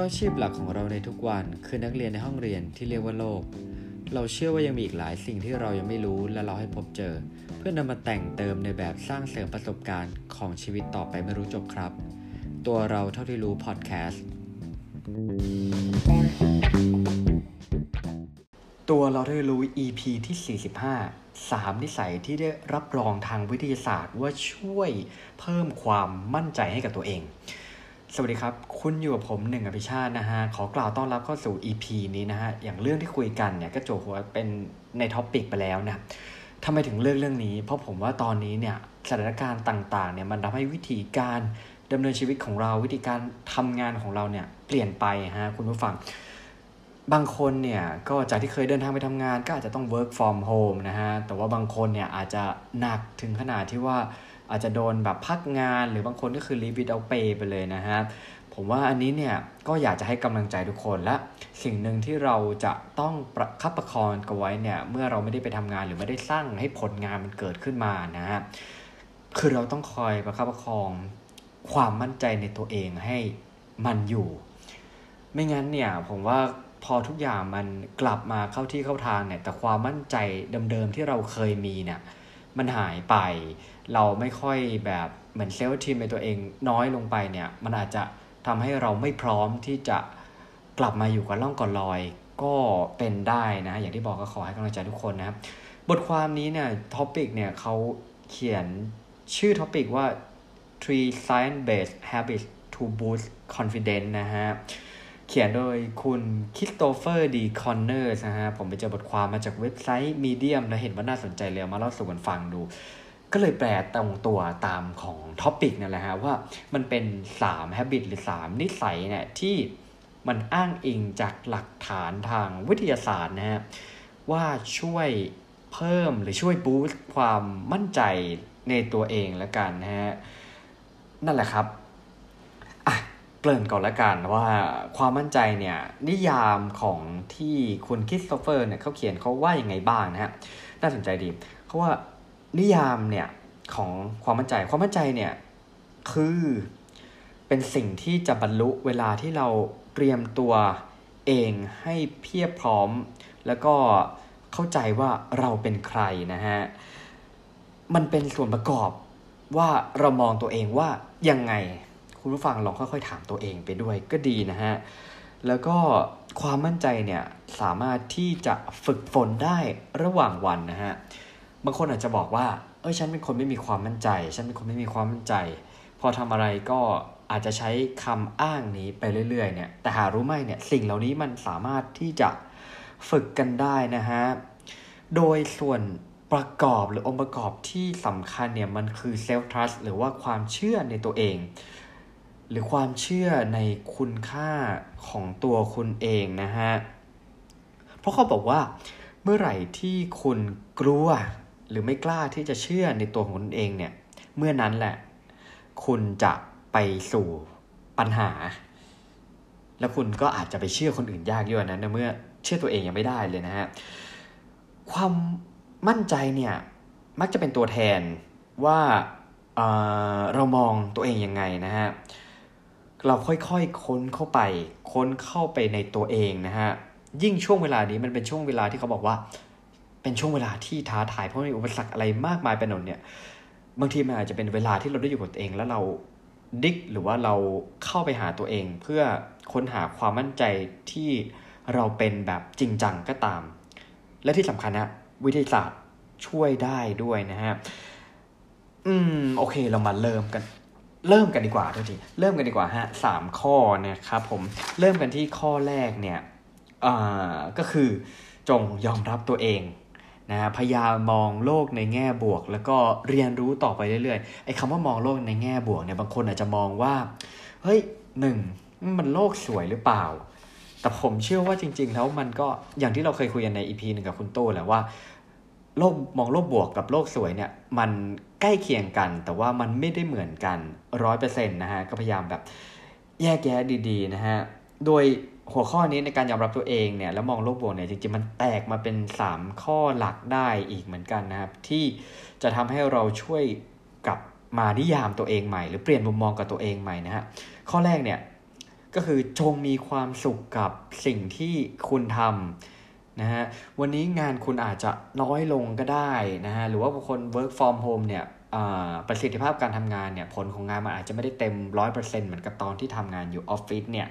ราะอาชีพหลักของเราในทุกวันคือนักเรียนในห้องเรียนที่เรียกว่าโลกเราเชื่อว่ายังมีอีกหลายสิ่งที่เรายังไม่รู้และเราให้พบเจอเพื่อนำมาแต่งเติมในแบบสร้างเสริมประสบการณ์ของชีวิตต่อไปไม่รู้จบครับตัวเราเท่าที่รู้พอดแคสต์ตัวเราเท่าที่รู้ EP ที่45 3 นิสัยที่ได้รับรองทางวิทยาศาสตร์ว่าช่วยเพิ่มความมั่นใจให้กับตัวเองสวัสดีครับคุณอยู่กับผมหนึ่งอภิชาตินะฮะขอกล่าวต้อนรับเข้าสู่ EP นี้นะฮะอย่างเรื่องที่คุยกันเนี่ยก็โจหัวเป็นในท็อปปิกไปแล้วนะทำไมถึงเรื่องนี้เพราะผมว่าตอนนี้เนี่ยสถานการณ์ต่างๆเนี่ยมันทำให้วิธีการดำเนินชีวิตของเราวิธีการทำงานของเราเนี่ยเปลี่ยนไปฮะคุณผู้ฟังบางคนเนี่ยก็จากที่เคยเดินทางไปทำงานก็อาจจะต้อง work from home นะฮะแต่ว่าบางคนเนี่ยอาจจะหนักถึงขนาดที่ว่าอาจจะโดนแบบพักงานหรือบางคนก็คือ leave without pay ไปเลยนะฮะผมว่าอันนี้เนี่ยก็อยากจะให้กำลังใจทุกคนและสิ่งหนึ่งที่เราจะต้องประคับประคองกันไว้เนี่ยเมื่อเราไม่ได้ไปทำงานหรือไม่ได้สร้างให้ผลงานมันเกิดขึ้นมานะฮะคือเราต้องคอยประคับประคองความมั่นใจในตัวเองให้มันอยู่ไม่งั้นเนี่ยผมว่าพอทุกอย่างมันกลับมาเข้าที่เข้าทางเนี่ยแต่ความมั่นใจเดิมๆที่เราเคยมีเนี่ยมันหายไปเราไม่ค่อยแบบเหมือนเซลฟ์ทีมในตัวเองน้อยลงไปเนี่ยมันอาจจะทำให้เราไม่พร้อมที่จะกลับมาอยู่กับร่องก่อนลอยก็เป็นได้นะอย่างที่บอกก็ขอให้กำลังใจทุกคนนะครับบทความนี้เนี่ยท็อปิกเนี่ยเขาเขียนชื่อท็อปิกว่า Three Science-Based Habits to Boost Confidence นะฮะเขียนโดยคุณคริสโตเฟอร์ดีคอนเนอร์นะฮะผมไปเจอบทความมาจากเว็บไซต์ Medium แล้วเห็นว่าน่าสนใจเลยมาเล่าสู่กันฟังดูก็เลยแปลตรงตัวตามของท็อปิกนั่นแหละฮะว่ามันเป็น3 habit หรือ3 นิสัยเนี่ยที่มันอ้างอิงจากหลักฐานทางวิทยาศาสตร์นะฮะว่าช่วยเพิ่มหรือช่วยบูสต์ความมั่นใจในตัวเองละกันนะฮะนั่นแหละครับเกริ่นก่อนละกันว่าความมั่นใจเนี่ยนิยามของที่คุณคริสโตเฟอร์เนี่ยเขาเขียนเขาว่ายังไงบ้างนะฮะน่าสนใจดีเขาว่านิยามเนี่ยของความมั่นใจความมั่นใจเนี่ยคือเป็นสิ่งที่จะบรรลุเวลาที่เราเตรียมตัวเองให้เพียบพร้อมแล้วก็เข้าใจว่าเราเป็นใครนะฮะมันเป็นส่วนประกอบว่าเรามองตัวเองว่ายังไงคุณผู้ฟังลองค่อยๆถามตัวเองไปด้วยก็ดีนะฮะแล้วก็ความมั่นใจเนี่ยสามารถที่จะฝึกฝนได้ระหว่างวันนะฮะบางคนอาจจะบอกว่าฉันเป็นคนไม่มีความมั่นใจพอทำอะไรก็อาจจะใช้คำอ้างนี้ไปเรื่อยๆเนี่ยแต่หารู้ไหมเนี่ยสิ่งเหล่านี้มันสามารถที่จะฝึกกันได้นะฮะโดยส่วนประกอบหรือองค์ประกอบที่สำคัญเนี่ยมันคือ self trust หรือว่าความเชื่อในตัวเองหรือความเชื่อในคุณค่าของตัวคุณเองนะฮะเพราะเขาบอกว่าเมื่อไหร่ที่คุณกลัวหรือไม่กล้าที่จะเชื่อในตัวของคุณเองเนี่ยเมื่อนั้นแหละคุณจะไปสู่ปัญหาแล้วคุณก็อาจจะไปเชื่อคนอื่นยากด้วยนะในเมื่อเชื่อตัวเองยังไม่ได้เลยนะฮะความมั่นใจเนี่ยมักจะเป็นตัวแทนว่าเรามองตัวเองยังไงนะฮะเราค่อยๆค้นเข้าไปในตัวเองนะฮะยิ่งช่วงเวลานี้มันเป็นช่วงเวลาที่เขาบอกว่าเป็นช่วงเวลาที่ท้าทายเพราะมีอุปสรรคอะไรมากมายเป็นหนเนี่ยบางทีมันอาจจะเป็นเวลาที่เราได้อยู่กับตัวเองแล้วเราดิกหรือว่าเราเข้าไปหาตัวเองเพื่อค้นหาความมั่นใจที่เราเป็นแบบจริงจังก็ตามและที่สำคัญนะวิทยาศาสตร์ช่วยได้ด้วยนะฮะโอเคเรามาเริ่มกันดีกว่าฮะ3ข้อนะครับผมเริ่มกันที่ข้อแรกเนี่ยก็คือจงยอมรับตัวเองนะฮะพยายามมองโลกในแง่บวกแล้วก็เรียนรู้ต่อไปเรื่อยๆไอ้คำว่ามองโลกในแง่บวกเนี่ยบางคนอาจจะมองว่าเฮ้ย1มันโลกสวยหรือเปล่าแต่ผมเชื่อว่าจริงๆแล้วมันก็อย่างที่เราเคยคุยกันใน EP 1กับคุณโต้แหละว่าโลกมองโลกบวกกับโลกสวยเนี่ยมันใกล้เคียงกันแต่ว่ามันไม่ได้เหมือนกัน 100% นะฮะก็พยายามแบบแยกแยะดีๆนะฮะโดยหัวข้อนี้ในการยอมรับตัวเองเนี่ยแล้วมองโลกบวกเนี่ยจริงๆมันแตกมาเป็น3ข้อหลักได้อีกเหมือนกันนะครับที่จะทำให้เราช่วยกลับมานิยามตัวเองใหม่หรือเปลี่ยนมุมมองกับตัวเองใหม่นะฮะข้อแรกเนี่ย ก็คือจงมีความสุขกับสิ่งที่คุณทำนะฮะวันนี้งานคุณอาจจะน้อยลงก็ได้นะฮะหรือว่าบางคน work from home เนี่ยประสิทธิภาพการทำงานเนี่ยผลของงานมันอาจจะไม่ได้เต็ม 100% เหมือนกับตอนที่ทำงานอยู่ออฟฟิศเนี่ย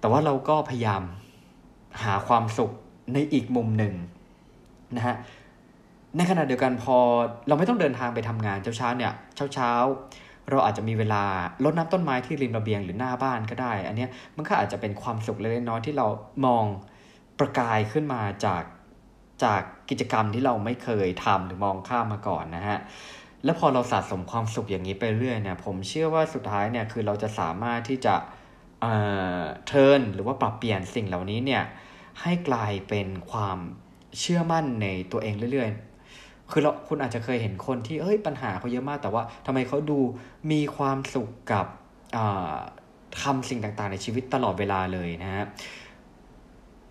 แต่ว่าเราก็พยายามหาความสุขในอีกมุมหนึ่งนะฮะในขณะเดียวกันพอเราไม่ต้องเดินทางไปทำงานเช้าๆเนี่ยเช้าๆเราอาจจะมีเวลารดน้ำต้นไม้ที่ริมระเบียงหรือหน้าบ้านก็ได้อันเนี้ยมันก็อาจจะเป็นความสุขเล็กๆน้อยๆที่เรามองประกายขึ้นมาจากกิจกรรมที่เราไม่เคยทำหรือมองข้ามมาก่อนนะฮะแล้วพอเราสะสมความสุขอย่างนี้ไปเรื่อยเนี่ยผมเชื่อว่าสุดท้ายเนี่ยคือเราจะสามารถที่จะเทิร์นหรือว่าปรับเปลี่ยนสิ่งเหล่านี้เนี่ยให้กลายเป็นความเชื่อมั่นในตัวเองเรื่อยๆคือคุณอาจจะเคยเห็นคนที่เฮ้ยปัญหาเขาเยอะมากแต่ว่าทำไมเขาดูมีความสุขกับทำสิ่งต่างๆในชีวิตตลอดเวลาเลยนะฮะ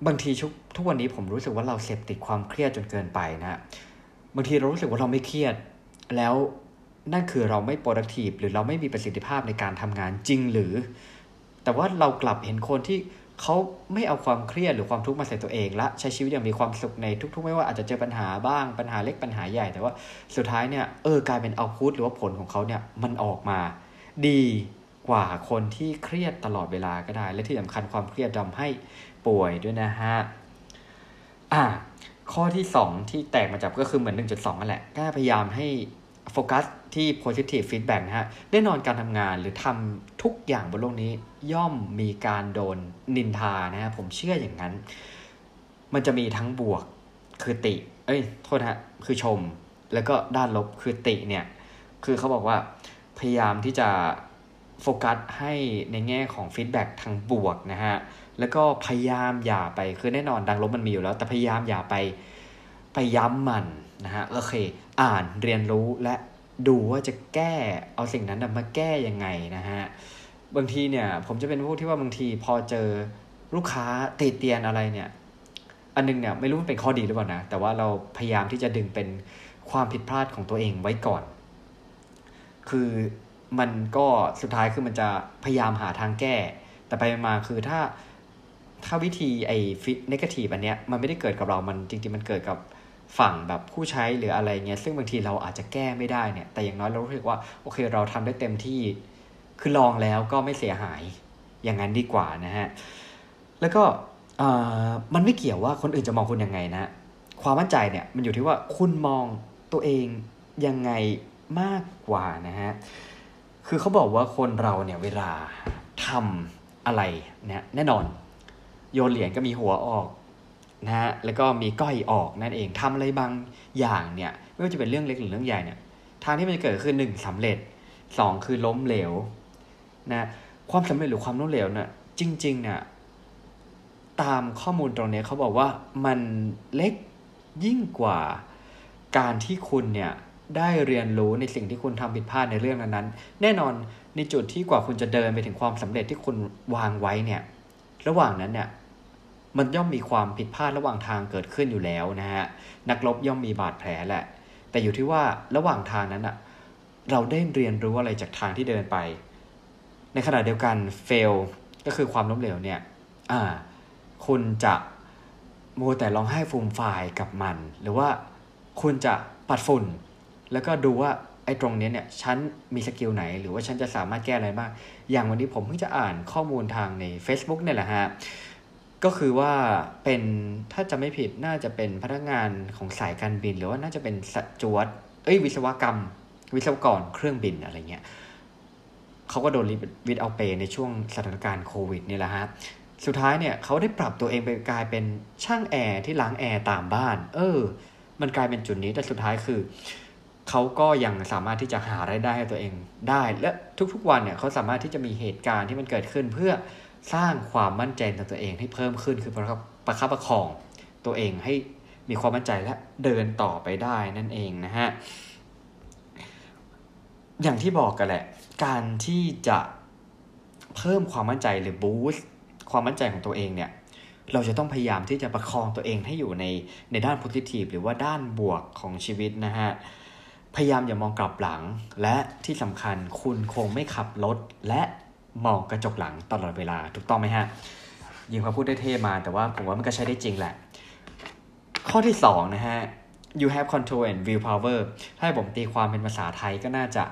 บางทีทุกวันนี้ผมรู้สึกว่าเราเสพติดความเครียดจนเกินไปนะบางทีเรารู้สึกว่าเราไม่เครียดแล้วนั่นคือเราไม่ productive หรือเราไม่มีประสิทธิภาพในการทำงานจริงหรือแต่ว่าเรากลับเห็นคนที่เขาไม่เอาความเครียดหรือความทุกข์มาใส่ตัวเองและใช้ชีวิตอย่างมีความสุขในทุกๆไม่ว่าอาจจะเจอปัญหาบ้างปัญหาเล็กปัญหาใหญ่แต่ว่าสุดท้ายเนี่ยกลายเป็นเอาพุทหรือว่าผลของเขาเนี่ยมันออกมาดีกว่าคนที่เครียดตลอดเวลาก็ได้และที่สำคัญความเครียดทำให้ป่วยด้วยนะฮะข้อที่2ที่แตกมาจากก็คือเหมือน 1.2 นั่นแหละก็พยายามให้โฟกัสที่ positive feedback นะฮะแน่นอนการทำงานหรือทำทุกอย่างบนโลกนี้ย่อมมีการโดนนินทานะฮะผมเชื่ออย่างนั้นมันจะมีทั้งบวกคือติโทษฮะคือชมแล้วก็ด้านลบคือติเนี่ยคือเขาบอกว่าพยายามที่จะโฟกัสให้ในแง่ของ feedback ทางบวกนะฮะแล้วก็พยายามอย่าไปคือแน่นอนดังลบมันมีอยู่แล้วแต่พยายามอย่าไปย้ำมันนะฮะโอเคอ่านเรียนรู้และดูว่าจะแก้เอาสิ่งนั้นมาแก้ยังไงนะฮะบางทีเนี่ยผมจะเป็นพวกที่ว่าบางทีพอเจอลูกค้าติเตียนอะไรเนี่ยอันนึงเนี่ยไม่รู้มันเป็นข้อดีหรือเปล่านะแต่ว่าเราพยายามที่จะดึงเป็นความผิดพลาดของตัวเองไว้ก่อนคือมันก็สุดท้ายคือมันจะพยายามหาทางแก้แต่ไปมาคือถ้าวิธีไอ้ฟิตเนกาทีฟอันเนี้ยมันไม่ได้เกิดกับเรามันจริงๆมันเกิดกับฝั่งแบบผู้ใช้หรืออะไรเงี้ยซึ่งบางทีเราอาจจะแก้ไม่ได้เนี่ยแต่อย่างน้อยเรารู้สึกว่าโอเคเราทำได้เต็มที่คือลองแล้วก็ไม่เสียหายอย่างนั้นดีกว่านะฮะแล้วก็มันไม่เกี่ยวว่าคนอื่นจะมองคุณยังไงนะความมั่นใจเนี่ยมันอยู่ที่ว่าคุณมองตัวเองยังไงมากกว่านะฮะคือเขาบอกว่าคนเราเนี่ยเวลาทำอะไรเนี่ยแน่นอนโยนเหรียญก็มีหัวออกนะฮะแล้วก็มีก้อยออกนั่นเองทำอะไรบางอย่างเนี่ยไม่ว่าจะเป็นเรื่องเล็กหรือเรื่องใหญ่เนี่ยทางที่มันจะเกิดคือ1สำเร็จ2คือล้มเหลวนะความสำเร็จหรือความล้มเหลวเนี่ยจริงๆเนี่ยตามข้อมูลตรงนี้เขาบอกว่ามันเล็กยิ่งกว่าการที่คุณเนี่ยได้เรียนรู้ในสิ่งที่คุณทำผิดพลาดในเรื่องนั้นๆแน่นอนในจุดที่กว่าคุณจะเดินไปถึงความสำเร็จที่คุณวางไว้เนี่ยระหว่างนั้นเนี่ยมันย่อมมีความผิดพลาดระหว่างทางเกิดขึ้นอยู่แล้วนะฮะนักรบย่อมมีบาดแผลแหละแต่อยู่ที่ว่าระหว่างทางนั้นอะเราได้เรียนรู้อะไรจากทางที่เดินไปในขณะเดียวกัน fail ก็คือความล้มเหลวเนี่ยคุณจะโมแต่ร้องไห้ฟูมฟายกับมันหรือว่าคุณจะปัดฝุ่นแล้วก็ดูว่าไอ้ตรงนี้เนี่ยฉันมีสกิลไหนหรือว่าฉันจะสามารถแก้อะไรบ้างอย่างวันนี้ผมเพิ่งจะอ่านข้อมูลทางใน Facebook เนี่ยแหละฮะก็คือว่าเป็นถ้าจะไม่ผิดน่าจะเป็นพนักงานของสายการบินหรือว่าน่าจะเป็นสจ๊วตวิศวกรเครื่องบินอะไรเงี้ยเขาก็โดนวิดเอาเปในช่วงสถานการณ์โควิดนี่แหละฮะสุดท้ายเนี่ยเขาได้ปรับตัวเองไปกลายเป็นช่างแอร์ที่ล้างแอร์ตามบ้านมันกลายเป็นจุดนี้แต่สุดท้ายคือเขาก็ยังสามารถที่จะหารายได้ให้ตัวเองได้และทุกๆวันเนี่ยเขาสามารถที่จะมีเหตุการณ์ที่มันเกิดขึ้นเพื่อสร้างความมั่นใจในตัวเองให้เพิ่มขึ้นคือประคับประคองตัวเองให้มีความมั่นใจและเดินต่อไปได้นั่นเองนะฮะอย่างที่บอกกันแหละการที่จะเพิ่มความมั่นใจหรือ boost ความมั่นใจของตัวเองเนี่ยเราจะต้องพยายามที่จะประคองตัวเองให้อยู่ในด้าน positive หรือว่าด้านบวกของชีวิตนะฮะพยายามอย่ามองกลับหลังและที่สำคัญคุณคงไม่ขับรถและ มองกระจกหลังตลอดเวลาถูกต้องไหมฮะยิงพอพูดได้เท่มาแต่ว่าผมว่ามันก็ใช้ได้จริงแหละข้อที่2นะฮะ you have control and will power ให้ผมตีความเป็นภาษาไทยก็น่าจะ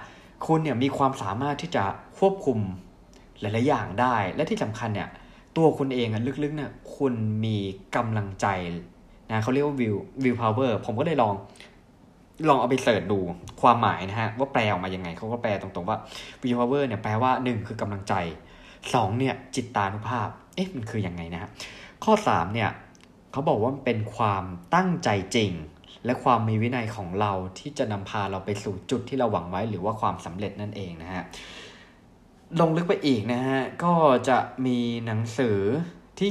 คุณเนี่ยมีความสามารถที่จะควบคุมหลายๆอย่างได้และที่สำคัญเนี่ยตัวคุณเองลึกๆเนี่ยคุณมีกำลังใจนะเขาเรียกว่า will power ผมก็เลยลองเอาไปเสิร์ชดูความหมายนะฮะว่าแปลออกมายังไงเขาก็แปลตรงๆว่า will power เนี่ยแปลว่า1คือกำลังใจ2เนี่ยจิตตานุภาพเอ๊ะมันคือยังไงนะฮะข้อ3เนี่ยเขาบอกว่ามันเป็นความตั้งใจจริงและความมีวินัยของเราที่จะนำพาเราไปสู่จุดที่เราหวังไว้หรือว่าความสำเร็จนั่นเองนะฮะลงลึกไปอีกนะฮะก็จะมีหนังสือที่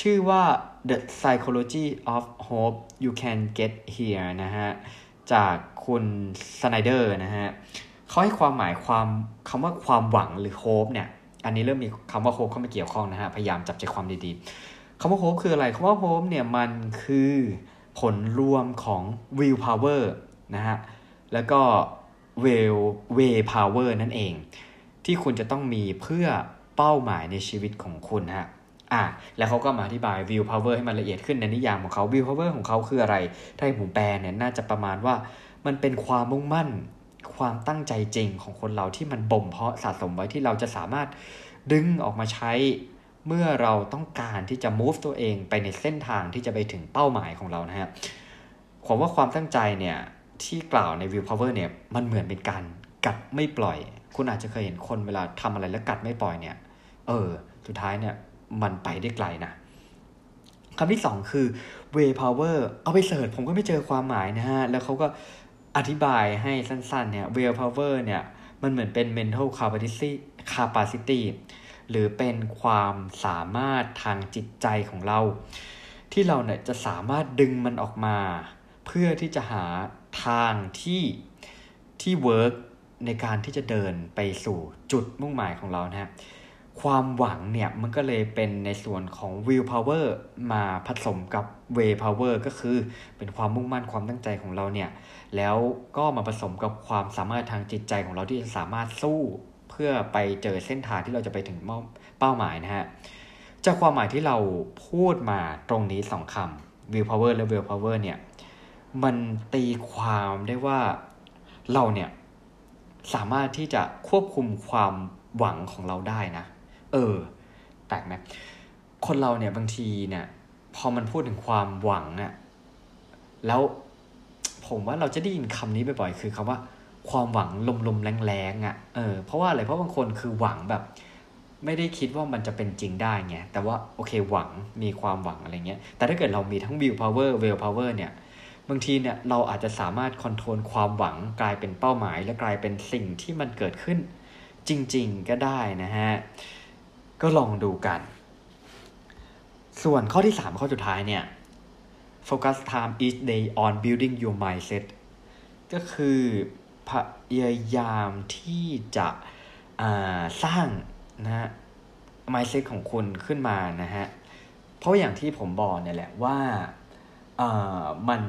ชื่อว่า The Psychology of Hope You Can Get Here นะฮะจากคุณสไนเดอร์นะฮะเขาให้ความหมายความคำว่าความหวังหรือ hope เนี่ยอันนี้เริ่มมีคำว่า hope เข้ามาเกี่ยวข้องนะฮะพยายามจับใจความดีๆคำว่า hope คืออะไรคำว่า hope เนี่ยมันคือผลรวมของ will power นะฮะแล้วก็ way power นั่นเองที่คุณจะต้องมีเพื่อเป้าหมายในชีวิตของคุณฮะแล้วเขาก็มาอธิบาย will power ให้มันละเอียดขึ้นในนิยามของเขา will power ของเขาคืออะไรถ้าผมแปลเนี่ยน่าจะประมาณว่ามันเป็นความมุ่งมั่นความตั้งใจจริงของคนเราที่มันบ่มเพาะสะสมไว้ที่เราจะสามารถดึงออกมาใช้เมื่อเราต้องการที่จะ move ตัวเองไปในเส้นทางที่จะไปถึงเป้าหมายของเรานะฮะผมว่าความตั้งใจเนี่ยที่กล่าวใน will power เนี่ยมันเหมือนเป็นการกัดไม่ปล่อยคุณอาจจะเคยเห็นคนเวลาทำอะไรแล้วกัดไม่ปล่อยเนี่ยสุดท้ายเนี่ยมันไปได้ไกลนะคำที่2คือ way power เอาไปเสิร์ชผมก็ไม่เจอความหมายนะฮะแล้วเขาก็อธิบายให้สั้นๆเนี่ย will power เนี่ยมันเหมือนเป็น mental capacity หรือเป็นความสามารถทางจิตใจของเราที่เราเนี่ยจะสามารถดึงมันออกมาเพื่อที่จะหาทางที่ work ในการที่จะเดินไปสู่จุดมุ่งหมายของเรานะฮะความหวังเนี่ยมันก็เลยเป็นในส่วนของ will power มาผสมกับ way power ก็คือเป็นความมุ่งมั่นความตั้งใจของเราเนี่ยแล้วก็มาผสมกับความสามารถทางจิตใจของเราที่จะสามารถสู้เพื่อไปเจอเส้นทางที่เราจะไปถึงเป้าหมายนะฮะจากความหมายที่เราพูดมาตรงนี้2คำ will power และ will power เนี่ยมันตีความได้ว่าเราเนี่ยสามารถที่จะควบคุมความหวังของเราได้นะแปลกไหมคนเราเนี่ยบางทีเนี่ยพอมันพูดถึงความหวังเนี่ยแล้วผมว่าเราจะได้ยินคำนี้บ่อยๆคือคำว่าความหวังลมๆแรงๆเพราะว่าอะไรเพราะบางคนคือหวังแบบไม่ได้คิดว่ามันจะเป็นจริงได้ไงแต่ว่าโอเคหวังมีความหวังอะไรเงี้ยแต่ถ้าเกิดเรามีทั้ง will power will power เนี่ยบางทีเนี่ยเราอาจจะสามารถคอนโทรลความหวังกลายเป็นเป้าหมายและกลายเป็นสิ่งที่มันเกิดขึ้นจริงๆก็ได้นะฮะก็ลองดูกันส่วนข้อที่3ข้อสุดท้ายเนี่ย focus time each day on building your mindset ก็คือพยายามที่จะสร้างนะฮะ mindset ของคุณขึ้นมานะฮะเพราะอย่างที่ผมบอกเนี่ยแหละว่ามัน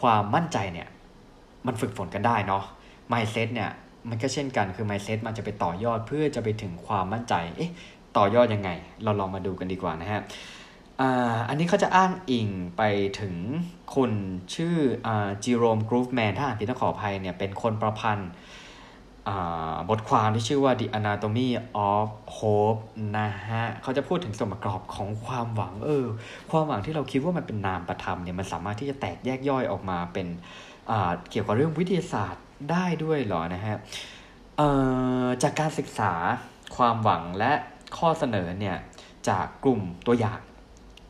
ความมั่นใจเนี่ยมันฝึกฝนกันได้เนาะ mindset เนี่ยมันก็เช่นกันคือ mindset มันจะไปต่อยอดเพื่อจะไปถึงความมั่นใจต่อยอดยังไงเราลองมาดูกันดีกว่านะฮะอันนี้เขาจะอ้างอิงไปถึงคนชื่อจิโรมกรูฟแมนถ้าอ่านผิดต้องขออภัยเนี่ยเป็นคนประพันธ์บทความที่ชื่อว่า The Anatomy of Hope นะฮะเขาจะพูดถึงส่วนประกอบของความหวังความหวังที่เราคิดว่ามันเป็นนามประธรรมเนี่ยมันสามารถที่จะแตกแยกย่อยออกมาเป็นเกี่ยวกับเรื่องวิทยาศาสตร์ได้ด้วยเหรอนะฮะจากการศึกษาความหวังและข้อเสนอเนี่ยจากกลุ่มตัวอย่าง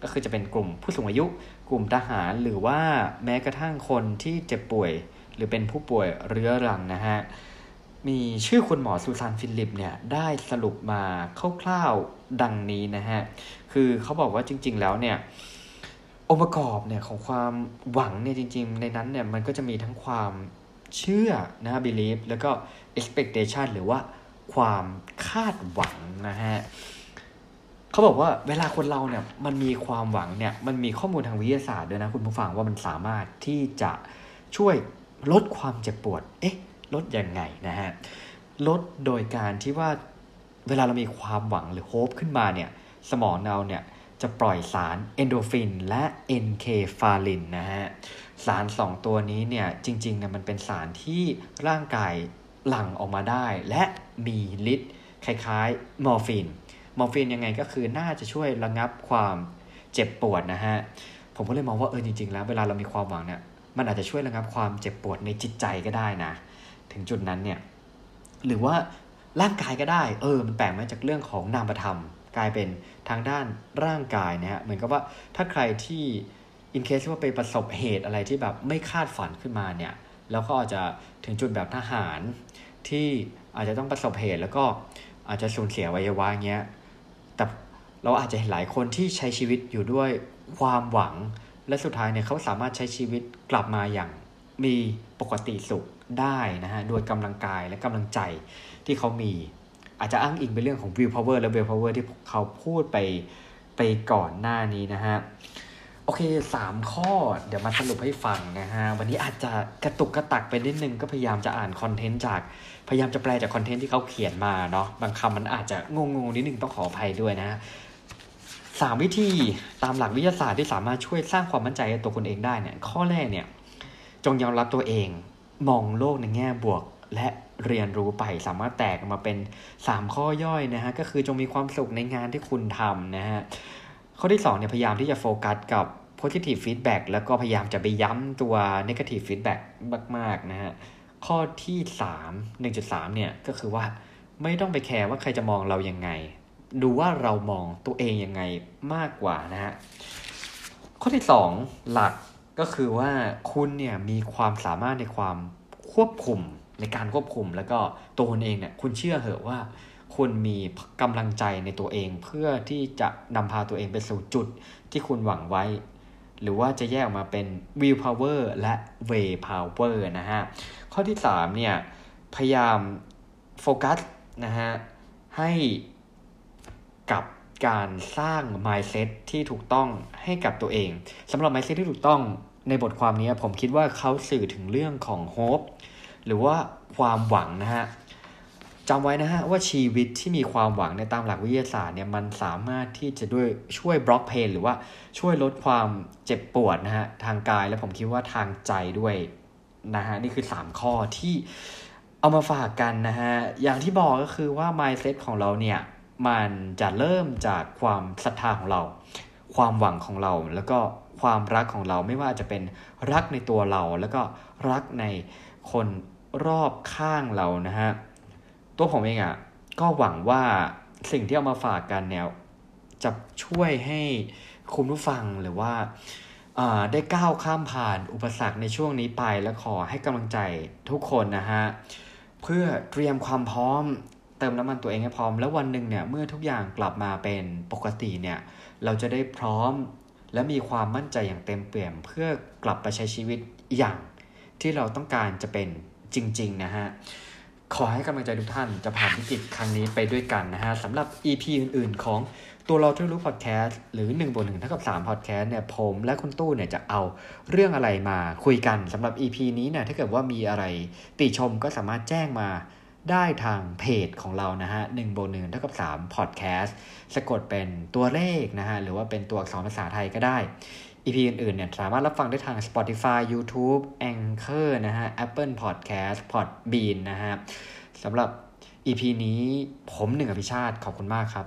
ก็คือจะเป็นกลุ่มผู้สูงอายุกลุ่มทหารหรือว่าแม้กระทั่งคนที่เจ็บป่วยหรือเป็นผู้ป่วยเรื้อรังนะฮะมีชื่อคุณหมอซูซานฟิลลิปเนี่ยได้สรุปมาคร่าวๆดังนี้นะฮะคือเขาบอกว่าจริงๆแล้วเนี่ยองค์ประกอบเนี่ยของความหวังเนี่ยจริงๆในนั้นเนี่ยมันก็จะมีทั้งความเชื่อนะ belief แล้วก็ expectation หรือว่าความคาดหวังนะฮะเขาบอกว่าเวลาคนเราเนี่ยมันมีความหวังเนี่ยมันมีข้อมูลทางวิทยาศาสตร์ด้วยนะคุณผู้ฟังว่ามันสามารถที่จะช่วยลดความเจ็บปวดลดยังไงนะฮะลดโดยการที่ว่า เวลาเรามีความหวังหรือโฮปขึ้นมาเนี่ยสมองเราเนี่ยจะปล่อยสารเอนโดรฟินและเอนเคฟาลินนะฮะสาร2ตัวนี้เนี่ยจริงๆเนี่ยมันเป็นสารที่ร่างกายหลั่งออกมาได้และมีฤทธิ์คล้ายๆมอร์ฟีนยังไงก็คือน่าจะช่วยระงับความเจ็บปวดนะฮะผมก็เลยมองว่าจริงๆแล้วเวลาเรามีความหวังเนี่ยมันอาจจะช่วยระงับความเจ็บปวดในจิตใจก็ได้นะถึงจุดนั้นเนี่ยหรือว่าร่างกายก็ได้มันแปลกมาจากเรื่องของนามธรรมกลายเป็นทางด้านร่างกายนะฮะเหมือนกับว่าถ้าใครที่อินเคสว่าไปประสบเหตุอะไรที่แบบไม่คาดฝันขึ้นมาเนี่ยแล้วก็อาจจะถึงจุดแบบทหารที่อาจจะต้องประสบเหตุแล้วก็อาจจะสูญเสียอวัยวะเงี้ยแต่เราอาจจะเห็นหลายคนที่ใช้ชีวิตอยู่ด้วยความหวังและสุดท้ายเนี่ยเขาสามารถใช้ชีวิตกลับมาอย่างมีปกติสุขได้นะฮะโดยกำลังกายและกำลังใจที่เขามีอาจจะอ้างอิงเป็นเรื่องของ will power และ will power ที่เขาพูดไปก่อนหน้านี้นะฮะโอเค3ข้อเดี๋ยวมาสรุปให้ฟังนะฮะวันนี้อาจจะกระตุกกระตักไปนิดนึงก็พยายามจะอ่านคอนเทนต์จากพยายามจะแปลจากคอนเทนต์ที่เขาเขียนมาเนาะบางคำมันอาจจะงงๆนิดนึงต้องขออภัยด้วยนะ3วิธีตามหลักวิทยาศาสตร์ที่สามารถช่วยสร้างความมั่นใจให้ตัวคุณเองได้เนี่ยข้อแรกเนี่ยจงยอมรับตัวเองมองโลกในแง่บวกและเรียนรู้ไปสามารถแตกมาเป็น3ข้อย่อยนะฮะก็คือจงมีความสุขในงานที่คุณทำนะฮะข้อที่2เนี่ยพยายามที่จะโฟกัสกับ positive feedback แล้วก็พยายามจะไปย้ำตัว negative feedback มากๆนะฮะข้อที่3 1.3 เนี่ยก็คือว่าไม่ต้องไปแคร์ว่าใครจะมองเรายังไงดูว่าเรามองตัวเองยังไงมากกว่านะฮะข้อที่2หลักก็คือว่าคุณเนี่ยมีความสามารถในความควบคุมในการควบคุมแล้วก็ตัวคุณเองเนี่ยคุณเชื่อเหอะว่าคุณมีกำลังใจในตัวเองเพื่อที่จะนำพาตัวเองไปสู่จุดที่คุณหวังไว้หรือว่าจะแยกออกมาเป็น will power และ way power นะฮะข้อที่3เนี่ยพยายามโฟกัสนะฮะให้กับการสร้าง mindset ที่ถูกต้องให้กับตัวเองสำหรับ mindset ที่ถูกต้องในบทความนี้ผมคิดว่าเขาสื่อถึงเรื่องของ hope หรือว่าความหวังนะฮะจำไว้นะฮะว่าชีวิตที่มีความหวังในตามหลักวิทยาศาสตร์เนี่ยมันสามารถที่จะด้วยช่วยบล็อกเพนหรือว่าช่วยลดความเจ็บปวดนะฮะทางกายและผมคิดว่าทางใจด้วยนะฮะนี่คือ3ข้อที่เอามาฝากกันนะฮะอย่างที่บอกก็คือว่า mindset ของเราเนี่ยมันจะเริ่มจากความศรัทธาของเราความหวังของเราแล้วก็ความรักของเราไม่ว่าจะเป็นรักในตัวเราแล้วก็รักในคนรอบข้างเรานะฮะตัวผมเองก็หวังว่าสิ่งที่เอามาฝากกันเนี่ยจะช่วยให้คุณผู้ฟังหรือว่าได้ก้าวข้ามผ่านอุปสรรคในช่วงนี้ไปและขอให้กำลังใจทุกคนนะฮะเพื่อเตรียมความพร้อมเติมน้ำมันตัวเองให้พร้อมแล้ววันหนึ่งเนี่ยเมื่อทุกอย่างกลับมาเป็นปกติเนี่ยเราจะได้พร้อมและมีความมั่นใจอย่างเต็มเปี่ยมเพื่อกลับไปใช้ชีวิตอย่างที่เราต้องการจะเป็นจริงๆนะฮะขอให้กำลังใจทุกท่านจะผ่านวิกฤตครั้งนี้ไปด้วยกันนะฮะสำหรับ EP อื่นๆของตัวเราที่รู้พอดแคสต์หรือ1+1=3พอดแคสต์เนี่ยผมและคุณตู้เนี่ยจะเอาเรื่องอะไรมาคุยกันสำหรับ EP นี้เนี่ยถ้าเกิดว่ามีอะไรติชมก็สามารถแจ้งมาได้ทางเพจของเรานะฮะ1+1=3พอดแคสต์สะกดเป็นตัวเลขนะฮะหรือว่าเป็นตัวอักษรภาษาไทยก็ได้ EP อื่นๆเนี่ยสามารถรับฟังได้ทาง Spotify YouTube Anchor นะฮะ Apple Podcast Podbean นะฮะสำหรับ EP นี้ผม1 อภิชาติขอบคุณมากครับ